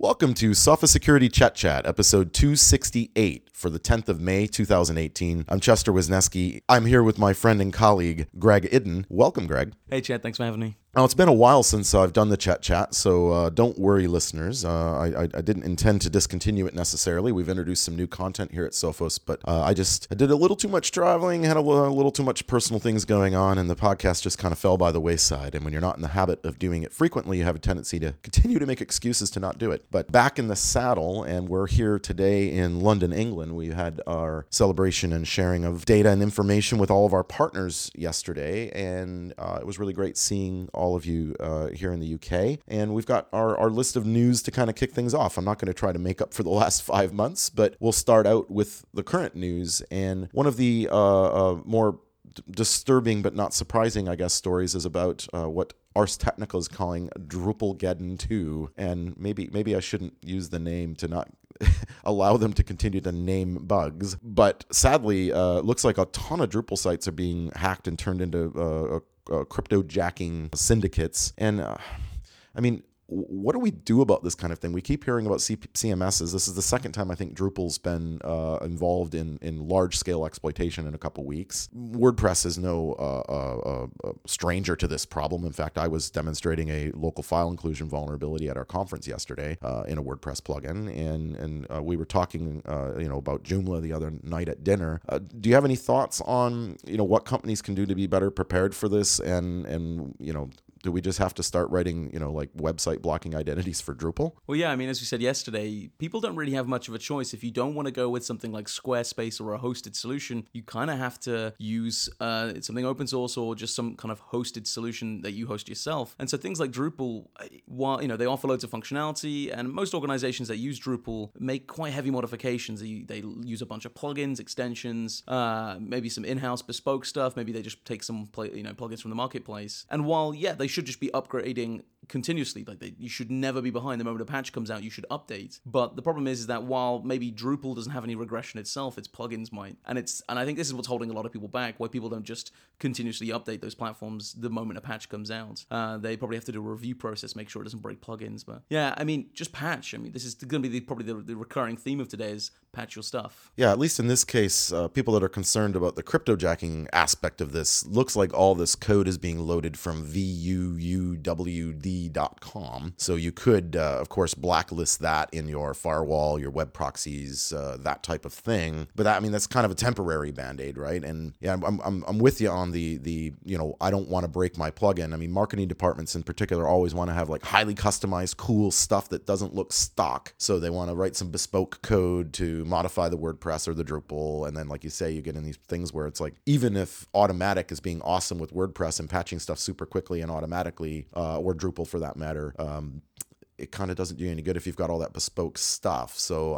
Welcome to Sophos Security Chat, episode 268 for the 10th of May, 2018. I'm Chester Wisniewski. I'm here with my friend and colleague, Greg Iden. Welcome, Greg. Hey, Chad. Thanks for having me. Now, it's been a while since I've done the chat, so don't worry, listeners. I didn't intend to discontinue it necessarily. We've introduced some new content here at Sophos, but I did a little too much traveling, had a little too much personal things going on, and the podcast just kind of fell by the wayside. And when you're not in the habit of doing it frequently, you have a tendency to continue to make excuses to not do it. But back in the saddle, and we're here today in London, England. We had our celebration and sharing of data and information with all of our partners yesterday, and it was really great seeing all of you here in the UK. And we've got our list of news to kind of kick things off. I'm not going to try to make up for the last 5 months, but we'll start out with the current news. And one of the more disturbing but not surprising, I guess, stories is about what Ars Technica is calling Drupalgeddon 2. And maybe I shouldn't use the name to not allow them to continue to name bugs. But sadly, it looks like a ton of Drupal sites are being hacked and turned into crypto-jacking syndicates. And, I mean, what do we do about this kind of thing? We keep hearing about CMSs. This is the second time I think Drupal's been involved in large-scale exploitation in a couple weeks. WordPress is no stranger to this problem. In fact, I was demonstrating a local file inclusion vulnerability at our conference yesterday in a WordPress plugin, and we were talking, about Joomla the other night at dinner. Do you have any thoughts on, what companies can do to be better prepared for this, and do we just have to start writing, website blocking identities for Drupal? Well, yeah, I mean, as we said yesterday, people don't really have much of a choice. If you don't want to go with something like Squarespace or a hosted solution, you kind of have to use something open source or just some kind of hosted solution that you host yourself. And so things like Drupal, while they offer loads of functionality, and most organizations that use Drupal make quite heavy modifications. They use a bunch of plugins, extensions, maybe some in-house bespoke stuff. Maybe they just take some plugins from the marketplace. And while, they should just be upgrading continuously, you should never be behind. The moment a patch comes out, you should update. But the problem is that while maybe Drupal doesn't have any regression itself, its plugins might, and I think this is what's holding a lot of people back, why people don't just continuously update those platforms the moment a patch comes out. They probably have to do a review process, make sure it doesn't break plugins. But yeah, I mean, just patch. I mean, this is going to be probably the recurring theme of today is patch your stuff. Yeah, at least in this case, people that are concerned about the cryptojacking aspect of this, looks like all this code is being loaded from VUUWD.com. So you could, of course, blacklist that in your firewall, your web proxies, that type of thing. But that's kind of a temporary band-aid, right? And yeah, I'm with you on the I don't want to break my plugin. I mean, marketing departments in particular always want to have highly customized, cool stuff that doesn't look stock. So they want to write some bespoke code to modify the WordPress or the Drupal. And then, like you say, you get in these things where it's even if Automatic is being awesome with WordPress and patching stuff super quickly and automatically, or Drupal for that matter, it kind of doesn't do you any good if you've got all that bespoke stuff. So,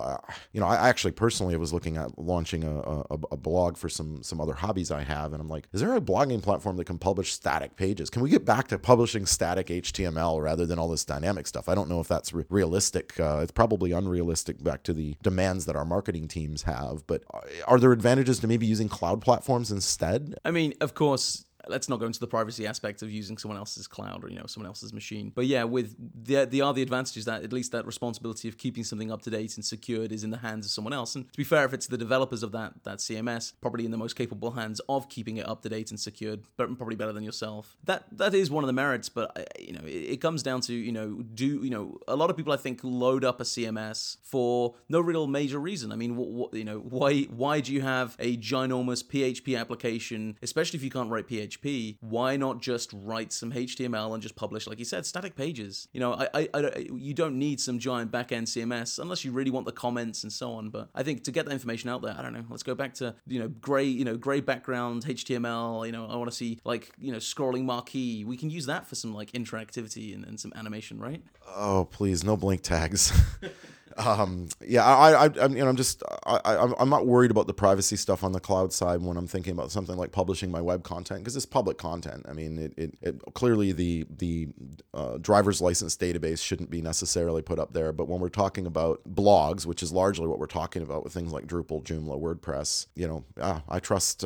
I actually personally was looking at launching a blog for some other hobbies I have. And I'm like, is there a blogging platform that can publish static pages? Can we get back to publishing static HTML rather than all this dynamic stuff? I don't know if that's realistic. It's probably unrealistic back to the demands that our marketing teams have. But are there advantages to maybe using cloud platforms instead? I mean, of course, let's not go into the privacy aspect of using someone else's cloud or, someone else's machine. But yeah, with the advantages that at least that responsibility of keeping something up to date and secured is in the hands of someone else. And to be fair, if it's the developers of that CMS, probably in the most capable hands of keeping it up to date and secured, but probably better than yourself. That is one of the merits, but it comes down to, a lot of people I think load up a CMS for no real major reason. I mean, why do you have a ginormous PHP application, especially if you can't write PHP? Why not just write some HTML and just publish, like you said, static pages? You don't need some giant back-end CMS unless you really want the comments and so on. But I think to get that information out there, I don't know. Let's go back to gray background HTML. I want to see scrolling marquee. We can use that for some interactivity and some animation, right? Oh, please, no blink tags. I'm not worried about the privacy stuff on the cloud side when I'm thinking about something like publishing my web content, because it's public content. I mean, it clearly the driver's license database shouldn't be necessarily put up there. But when we're talking about blogs, which is largely what we're talking about with things like Drupal, Joomla, WordPress, I trust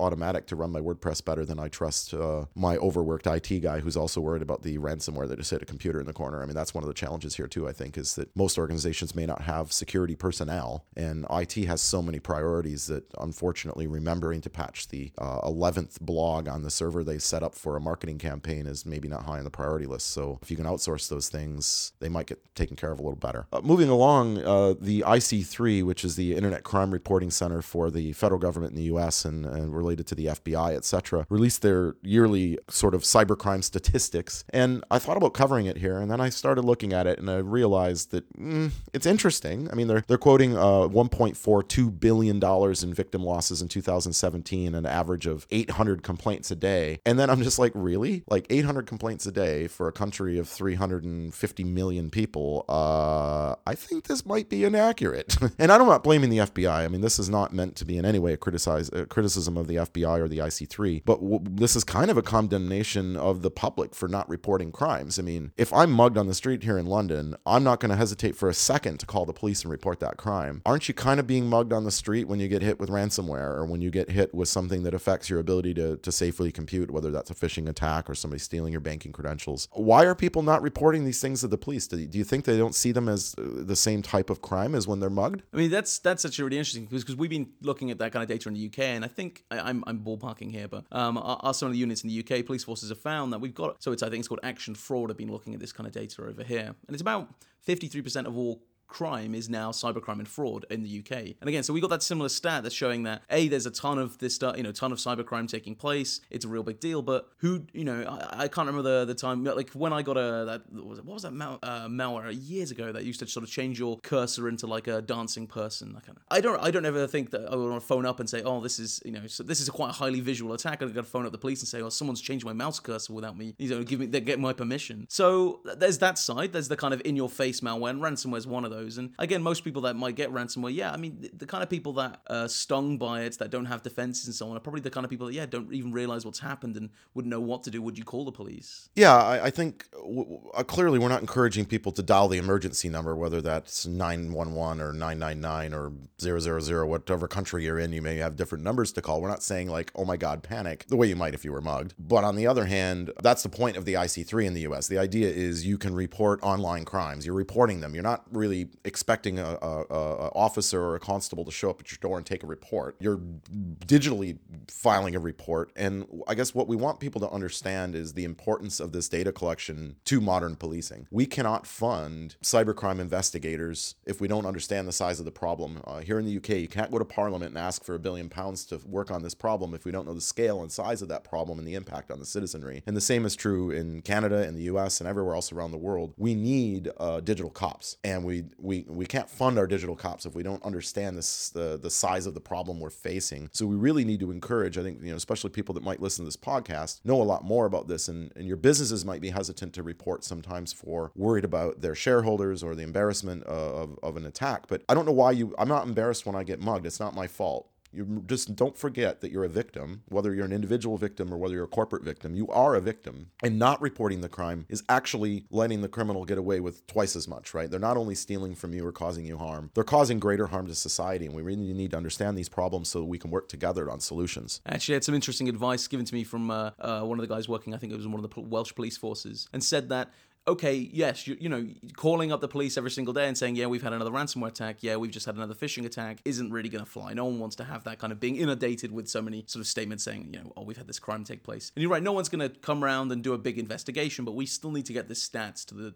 Automatic to run my WordPress better than I trust my overworked IT guy who's also worried about the ransomware that just hit a computer in the corner. I mean, that's one of the challenges here too, I think, is that most organizations may not have security personnel, and IT has so many priorities that, unfortunately, remembering to patch the 11th blog on the server they set up for a marketing campaign is maybe not high on the priority list. So if you can outsource those things, they might get taken care of a little better. Moving along, the IC3, which is the Internet Crime Reporting Center for the federal government in the U.S. and related to the FBI, etc., released their yearly sort of cybercrime statistics. And I thought about covering it here, and then I started looking at it, and I realized that it's interesting. I mean, they're quoting $1.42 billion in victim losses in 2017, an average of 800 complaints a day. And then I'm just like, really? Like 800 complaints a day for a country of 350 million people? I think this might be inaccurate. And I'm not blaming the FBI. I mean, this is not meant to be in any way a criticism of the FBI or the IC3, but this is kind of a condemnation of the public for not reporting crimes. I mean, if I'm mugged on the street here in London, I'm not going to hesitate for a second to call the police and report that crime. Aren't you kind of being mugged on the street when you get hit with ransomware, or when you get hit with something that affects your ability to safely compute, whether that's a phishing attack or somebody stealing your banking credentials? Why are people not reporting these things to the police? Do you think they don't see them as the same type of crime as when they're mugged? I mean, that's actually really interesting, because we've been looking at that kind of data in the UK, and I think I'm ballparking here, but some of the units in the UK police forces have found that we've got, I think it's called Action Fraud, have been looking at this kind of data over here, and it's about 53% of all crime is now cybercrime and fraud in the UK. And again, so we got that similar stat that's showing that there's a ton of this stuff, ton of cybercrime taking place. It's a real big deal, but who, I can't remember the time, like when I got malware years ago that used to sort of change your cursor into like a dancing person. I don't ever think that I would want to phone up and say, this is, so this is a quite highly visual attack. I'm going to phone up the police and say, someone's changed my mouse cursor without me, get my permission. So there's that side. There's the kind of in your face malware, and ransomware's one of those. And again, most people that might get ransomware, the kind of people that are stung by it, that don't have defenses and so on, are probably the kind of people that don't even realize what's happened and wouldn't know what to do. Would you call the police? Yeah, I think clearly we're not encouraging people to dial the emergency number, whether that's 911 or 999 or 000, whatever country you're in, you may have different numbers to call. We're not saying like, oh my God, panic, the way you might if you were mugged. But on the other hand, that's the point of the IC3 in the US. The idea is you can report online crimes. You're reporting them. You're not really expecting a officer or a constable to show up at your door and take a report. You're digitally filing a report. And I guess what we want people to understand is the importance of this data collection to modern policing. We cannot fund cybercrime investigators if we don't understand the size of the problem. Here in the UK, you can't go to Parliament and ask for £1 billion to work on this problem if we don't know the scale and size of that problem and the impact on the citizenry. And the same is true in Canada, in the US, and everywhere else around the world. We need digital cops, and we can't fund our digital cops if we don't understand this, the size of the problem we're facing. So we really need to encourage, I think, especially people that might listen to this podcast, know a lot more about this. And your businesses might be hesitant to report sometimes for worried about their shareholders or the embarrassment of an attack. But I don't know why I'm not embarrassed when I get mugged. It's not my fault. You just don't forget that you're a victim, whether you're an individual victim or whether you're a corporate victim. You are a victim, and not reporting the crime is actually letting the criminal get away with twice as much, right? They're not only stealing from you or causing you harm, they're causing greater harm to society, and we really need to understand these problems so that we can work together on solutions. Actually, I had some interesting advice given to me from one of the guys working, I think it was in one of the Welsh police forces, and said that, okay, yes, calling up the police every single day and saying, yeah, we've had another ransomware attack, yeah, we've just had another phishing attack, isn't really going to fly. No one wants to have that kind of being inundated with so many sort of statements saying, we've had this crime take place. And you're right, no one's going to come around and do a big investigation, but we still need to get the stats to the,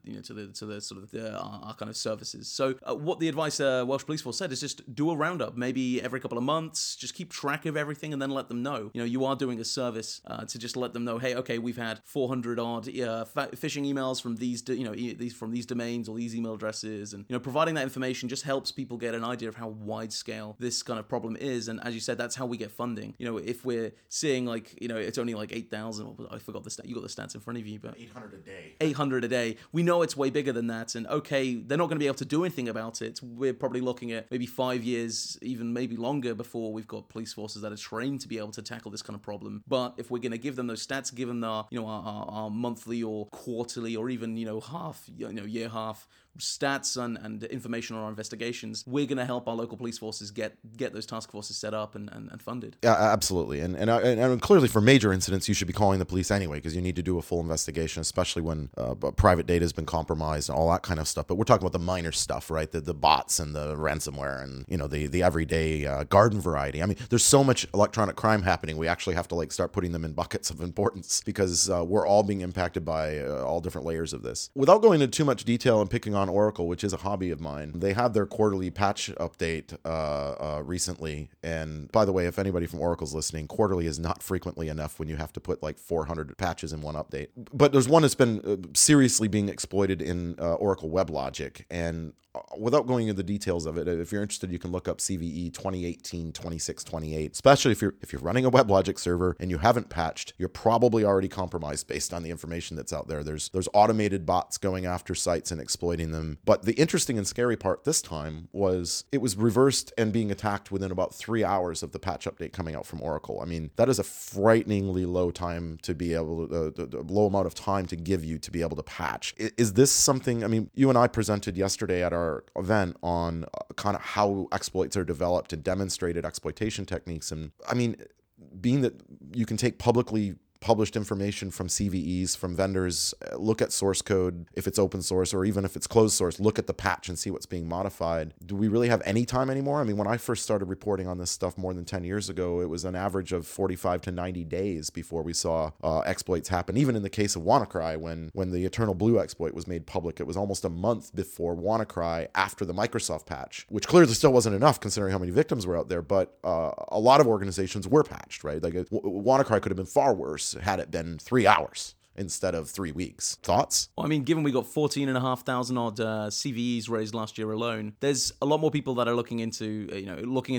to the sort of our kind of services. So what the advice Welsh Police Force said is just do a roundup, maybe every couple of months, just keep track of everything and then let them know. You are doing a service to just let them know, hey, okay, we've had 400 odd phishing emails from these, you know, these domains or these email addresses, and, you know, providing that information just helps people get an idea of how wide scale this kind of problem is. And as you said, that's how we get funding. You know, if we're seeing, like, you know, it's only like 8,000. I forgot the stat. You got the stats in front of you, but 800 a day. We know it's way bigger than that. And okay, they're not going to be able to do anything about it. We're probably looking at maybe 5 years, even maybe longer, before we've got police forces that are trained to be able to tackle this kind of problem. But if we're going to give them those stats, give them our, you know, our monthly or quarterly or even, you know, half, you know, year half stats and information on our investigations, we're going to help our local police forces get those task forces set up and funded. Yeah, absolutely. And clearly for major incidents, you should be calling the police anyway, because you need to do a full investigation, especially when private data has been compromised and all that kind of stuff. But we're talking about the minor stuff, right? The bots and the ransomware and, you know, the everyday garden variety. I mean, there's so much electronic crime happening. We actually have to, like, start putting them in buckets of importance, because we're all being impacted by all different layers of this. Without going into too much detail and picking on Oracle, which is a hobby of mine, they had their quarterly patch update recently. And by the way, if anybody from Oracle's listening, quarterly is not frequently enough when you have to put like 400 patches in one update. But there's one that's been seriously being exploited in Oracle WebLogic. And without going into the details of it, if you're interested, you can look up CVE 2018-2628, especially if you're running a WebLogic server and you haven't patched, you're probably already compromised based on the information that's out there. There's automated bots going after sites and exploiting them. But the interesting and scary part this time was it was reversed and being attacked within about 3 hours of the patch update coming out from Oracle. I mean, that is a frighteningly low time to be able to, low amount of time to give you to be able to patch. Is this something, I mean, you and I presented yesterday at our event on kind of how exploits are developed and demonstrated exploitation techniques. And I mean, being that you can take publicly published information from CVEs, from vendors, look at source code if it's open source, or even if it's closed source, look at the patch and see what's being modified. Do we really have any time anymore? I mean, when I first started reporting on this stuff more than 10 years ago, it was an average of 45 to 90 days before we saw exploits happen. Even in the case of WannaCry, when the Eternal Blue exploit was made public, it was almost a month before WannaCry after the Microsoft patch, which clearly still wasn't enough considering how many victims were out there, but a lot of organizations were patched, right? Like WannaCry could have been far worse had it been 3 hours instead of 3 weeks. Thoughts? Well, I mean, given we got 14,500 odd CVEs raised last year alone, there's a lot more people that are looking into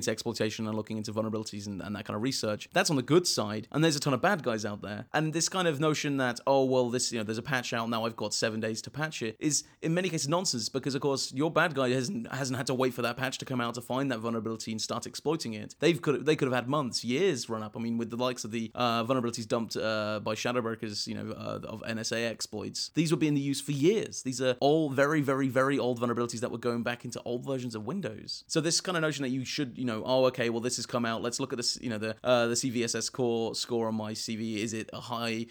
exploitation and looking into vulnerabilities and that kind of research. That's on the good side, and there's a ton of bad guys out there. And this kind of notion that, oh, well, this, you know, there's a patch out now, I've got 7 days to patch it, is in many cases nonsense, because of course your bad guy hasn't had to wait for that patch to come out to find that vulnerability and start exploiting it. They could have had months, years run up. I mean, with the likes of the vulnerabilities dumped by Shadowbrokers, you know, of NSA exploits. These were being used for years. These are all very, very, very old vulnerabilities that were going back into old versions of Windows. So this kind of notion that you should, you know, oh, okay, well, this has come out. Let's look at this, you know, the CVSS core score on my CV. Is it a high?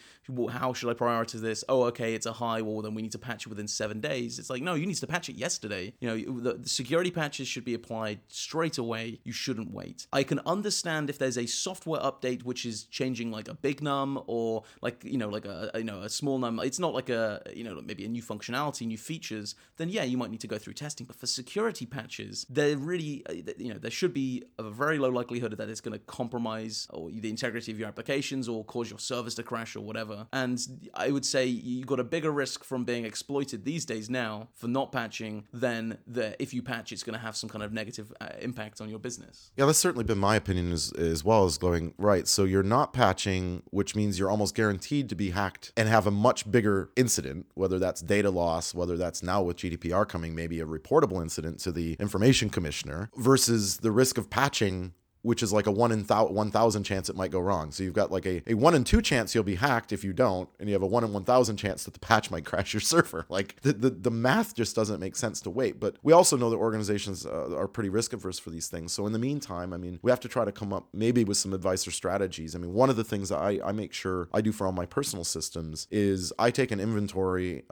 How should I prioritize this? Oh, okay, it's a high. Well, then we need to patch it within 7 days. It's like, no, you need to patch it yesterday. You know, the security patches should be applied straight away. You shouldn't wait. I can understand if there's a software update which is changing like a big num or like, you know, like a small number, it's not like a, you know, maybe a new functionality, new features, then yeah, you might need to go through testing. But for security patches, they're really, you know, there should be a very low likelihood that it's going to compromise or the integrity of your applications or cause your service to crash or whatever. And I would say you've got a bigger risk from being exploited these days now for not patching than if you patch, it's going to have some kind of negative impact on your business. Yeah, that's certainly been my opinion as well, as going, right, so you're not patching, which means you're almost guaranteed to be hacked and have a much bigger incident, whether that's data loss, whether that's now with GDPR coming, maybe a reportable incident to the Information Commissioner, versus the risk of patching, which is like a 1 in 1,000 chance it might go wrong. So you've got like a 1 in 2 chance you'll be hacked if you don't, and you have a 1 in 1,000 chance that the patch might crash your server. Like the math just doesn't make sense to wait. But we also know that organizations are pretty risk averse for these things. So in the meantime, I mean, we have to try to come up maybe with some advice or strategies. I mean, one of the things that I make sure I do for all my personal systems is I take an inventory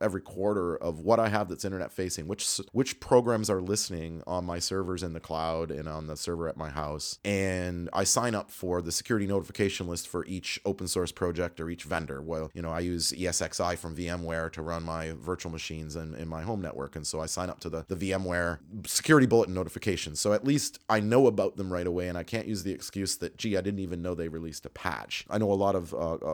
every quarter of what I have that's internet facing, which programs are listening on my servers in the cloud and on the server at my house, Sophos, and I sign up for the security notification list for each open source project or each vendor. Well, you know, I use ESXi from VMware to run my virtual machines in my home network. And so I sign up to the VMware security bulletin notifications. So at least I know about them right away, and I can't use the excuse that, gee, I didn't even know they released a patch. I know a lot of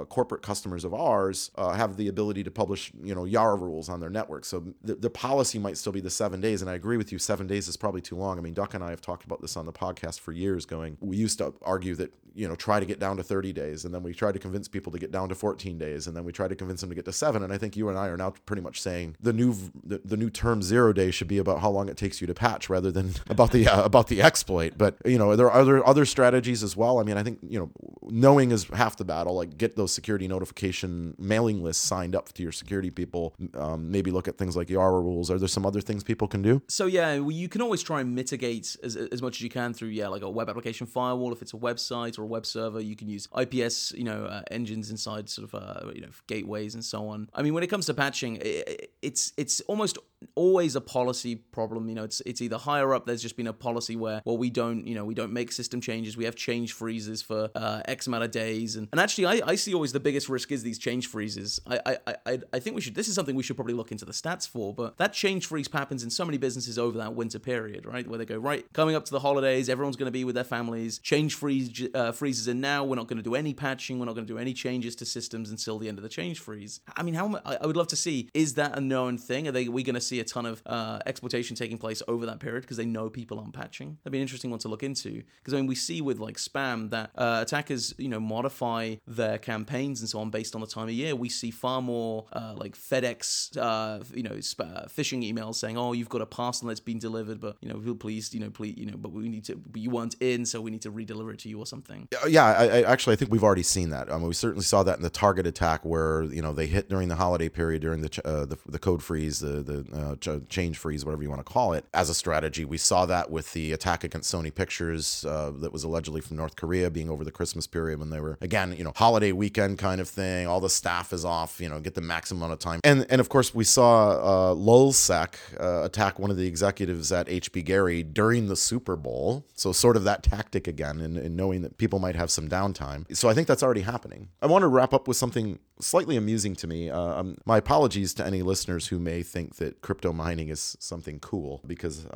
corporate customers of ours have the ability to publish, you know, YARA rules on their network. So the policy might still be the 7 days. And I agree with you, 7 days is probably too long. I mean, Duck and I have talked about this on the podcast for years going, we used to argue that, you know, try to get down to 30 days. And then we tried to convince people to get down to 14 days. And then we tried to convince them to get to 7. And I think you and I are now pretty much saying the new term 0 day should be about how long it takes you to patch rather than about the exploit. But, you know, there are other strategies as well. I mean, I think, you know, knowing is half the battle. Like, get those security notification mailing lists signed up to your security people. Maybe look at things like YARA rules. Are there some other things people can do? So yeah, you can always try and mitigate as much as you can through, yeah, like a web application firewall. If it's a website or a web server, you can use IPS, you know, engines inside sort of, you know, gateways and so on. I mean, when it comes to patching, it's almost always a policy problem. You know, it's either higher up, there's just been a policy where, well, we don't make system changes. We have change freezes for X amount of days. And actually, I see always the biggest risk is these change freezes. I think this is something we should probably look into the stats for, but that change freeze happens in so many businesses over that winter period, right? Where they go, right, coming up to the holidays, everyone's going to be with their families, change freeze freezes in now, we're not going to do any patching, we're not going to do any changes to systems until the end of the change freeze. I mean, I would love to see, is that a known thing? Are we going to see a ton of exploitation taking place over that period because they know people aren't patching? That'd be an interesting one to look into, because I mean, we see with like spam that attackers, you know, modify their campaigns and so on based on the time of year. We see far more like FedEx, you know, phishing emails saying, "Oh, you've got a parcel that's been delivered, but you know, please, but we need to, but you weren't in, so we need to redeliver it to you or something." Yeah, I think we've already seen that. We certainly saw that in the Target attack, where you know they hit during the holiday period, during the code freeze, the change freeze, whatever you want to call it, as a strategy. We saw that with the attack against Sony Pictures that was allegedly from North Korea, being over the Christmas period when they were, again, you know, holiday weekend kind of thing. All the staff is off, you know, get the maximum amount of time. And of course, we saw LulzSec attack one of the executives at HP Gary during the Super Bowl. So sort of that tactic again, in knowing that people might have some downtime. So I think that's already happening. I want to wrap up with something slightly amusing to me. My apologies to any listeners who may think that crypto mining is something cool, because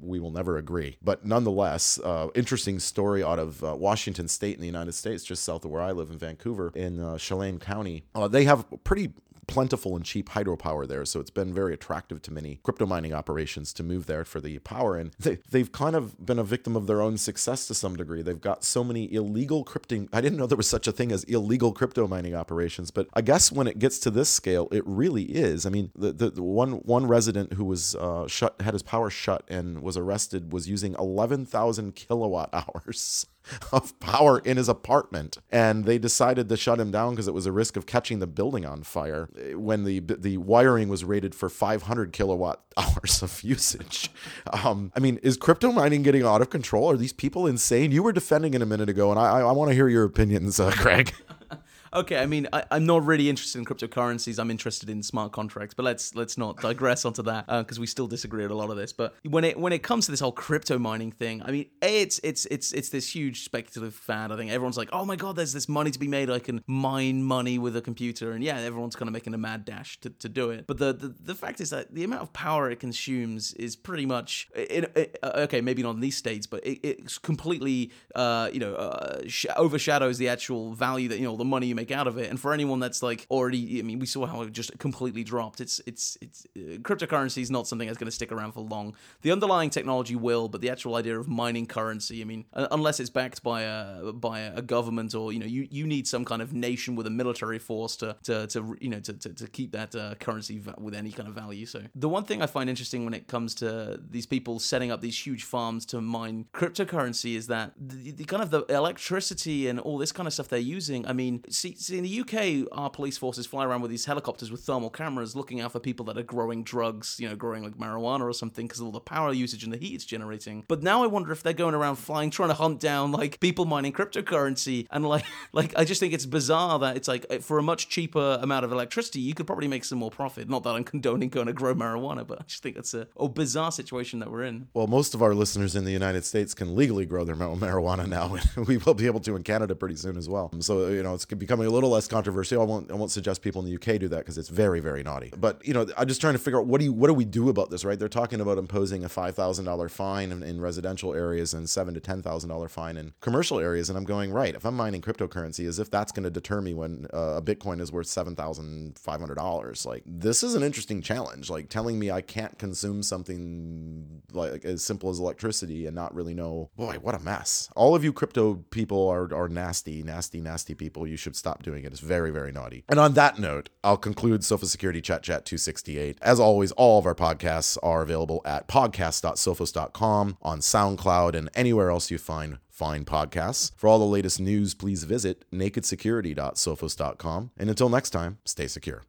we will never agree. But nonetheless, interesting story out of Washington State in the United States, just south of where I live in Vancouver, in Chelan County. They have pretty plentiful and cheap hydropower there, so it's been very attractive to many crypto mining operations to move there for the power. And they've kind of been a victim of their own success to some degree. They've got so many illegal crypting. I didn't know there was such a thing as illegal crypto mining operations, but I guess when it gets to this scale, it really is. I mean, the one resident who was had his power shut and was arrested was using 11,000 kilowatt hours of power in his apartment, and they decided to shut him down because it was a risk of catching the building on fire when the wiring was rated for 500 kilowatt hours of usage. I mean, is crypto mining getting out of control? Are these people insane? You were defending it a minute ago, and I want to hear your opinions, Greg. Okay, I mean, I'm not really interested in cryptocurrencies. I'm interested in smart contracts, but let's not digress onto that because we still disagree on a lot of this. But when it comes to this whole crypto mining thing, I mean, it's this huge speculative fad. I think everyone's like, oh my god, there's this money to be made. I can mine money with a computer, and yeah, everyone's kind of making a mad dash to do it. But the fact is that the amount of power it consumes is pretty much okay, maybe not in these states, but it's completely overshadows the actual value that, you know, the money you make out of it. And for anyone that's like already, I mean, we saw how it just completely dropped. Cryptocurrency is not something that's going to stick around for long. The underlying technology will, but the actual idea of mining currency, I mean, unless it's backed by a government, or you know, you need some kind of nation with a military force to keep that currency with any kind of value. So the one thing I find interesting when it comes to these people setting up these huge farms to mine cryptocurrency is that the kind of the electricity and all this kind of stuff they're using. I mean, see, see, in the UK, our police forces fly around with these helicopters with thermal cameras looking out for people that are growing drugs, you know, growing like marijuana or something, because of all the power usage and the heat it's generating. But now I wonder if they're going around flying, trying to hunt down like people mining cryptocurrency. And like I just think it's bizarre that it's like, for a much cheaper amount of electricity, you could probably make some more profit. Not that I'm condoning going to grow marijuana, but I just think that's a bizarre situation that we're in. Well, most of our listeners in the United States can legally grow their marijuana now. We will be able to in Canada pretty soon as well. So, you know, it's becoming a little less controversial. I won't suggest people in the UK do that because it's very, very naughty. But, you know, I'm just trying to figure out what do we do about this, right? They're talking about imposing a $5,000 fine in residential areas and $7,000 to $10,000 fine in commercial areas. And I'm going, right, if I'm mining cryptocurrency, as if that's going to deter me when a Bitcoin is worth $7,500. Like, this is an interesting challenge. Like, telling me I can't consume something like as simple as electricity and not really know, boy, what a mess. All of you crypto people are nasty, nasty, nasty people. You should stop doing it. It's very, very naughty. And on that note, I'll conclude Sophos Security Chat Chat 268. As always, all of our podcasts are available at podcast.sophos.com, on SoundCloud, and anywhere else you find fine podcasts. For all the latest news, please visit nakedsecurity.sophos.com. And until next time, stay secure.